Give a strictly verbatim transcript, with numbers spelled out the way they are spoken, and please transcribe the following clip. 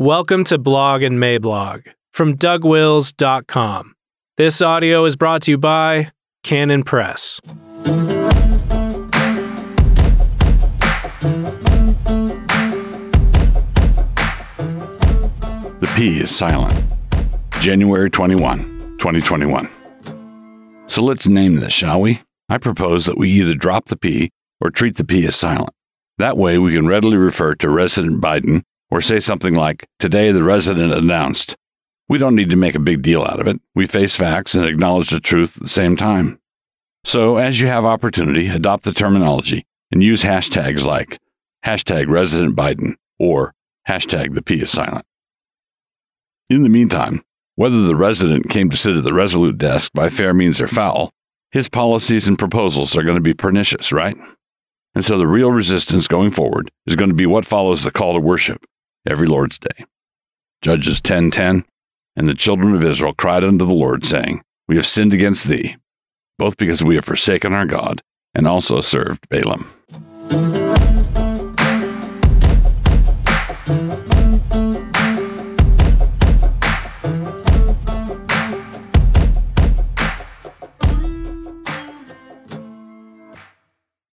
Welcome to Blog and Mayblog from Doug Wills dot com. This audio is brought to you by Canon Press. The P is silent. January twenty-first, twenty twenty-one. So let's name this, shall we? I propose that we either drop the P or treat the P as silent. That way we can readily refer to President Biden or say something like, "Today the president announced." We don't need to make a big deal out of it. We face facts and acknowledge the truth at the same time. So, as you have opportunity, adopt the terminology and use hashtags like hashtag President Biden or hashtag the P is silent. In the meantime, whether the resident came to sit at the Resolute desk by fair means or foul, his policies and proposals are going to be pernicious, right? And so the real resistance going forward is going to be what follows the call to worship every Lord's Day. Judges ten ten, "And the children of Israel cried unto the Lord, saying, We have sinned against thee, both because we have forsaken our God, and also served Balaam."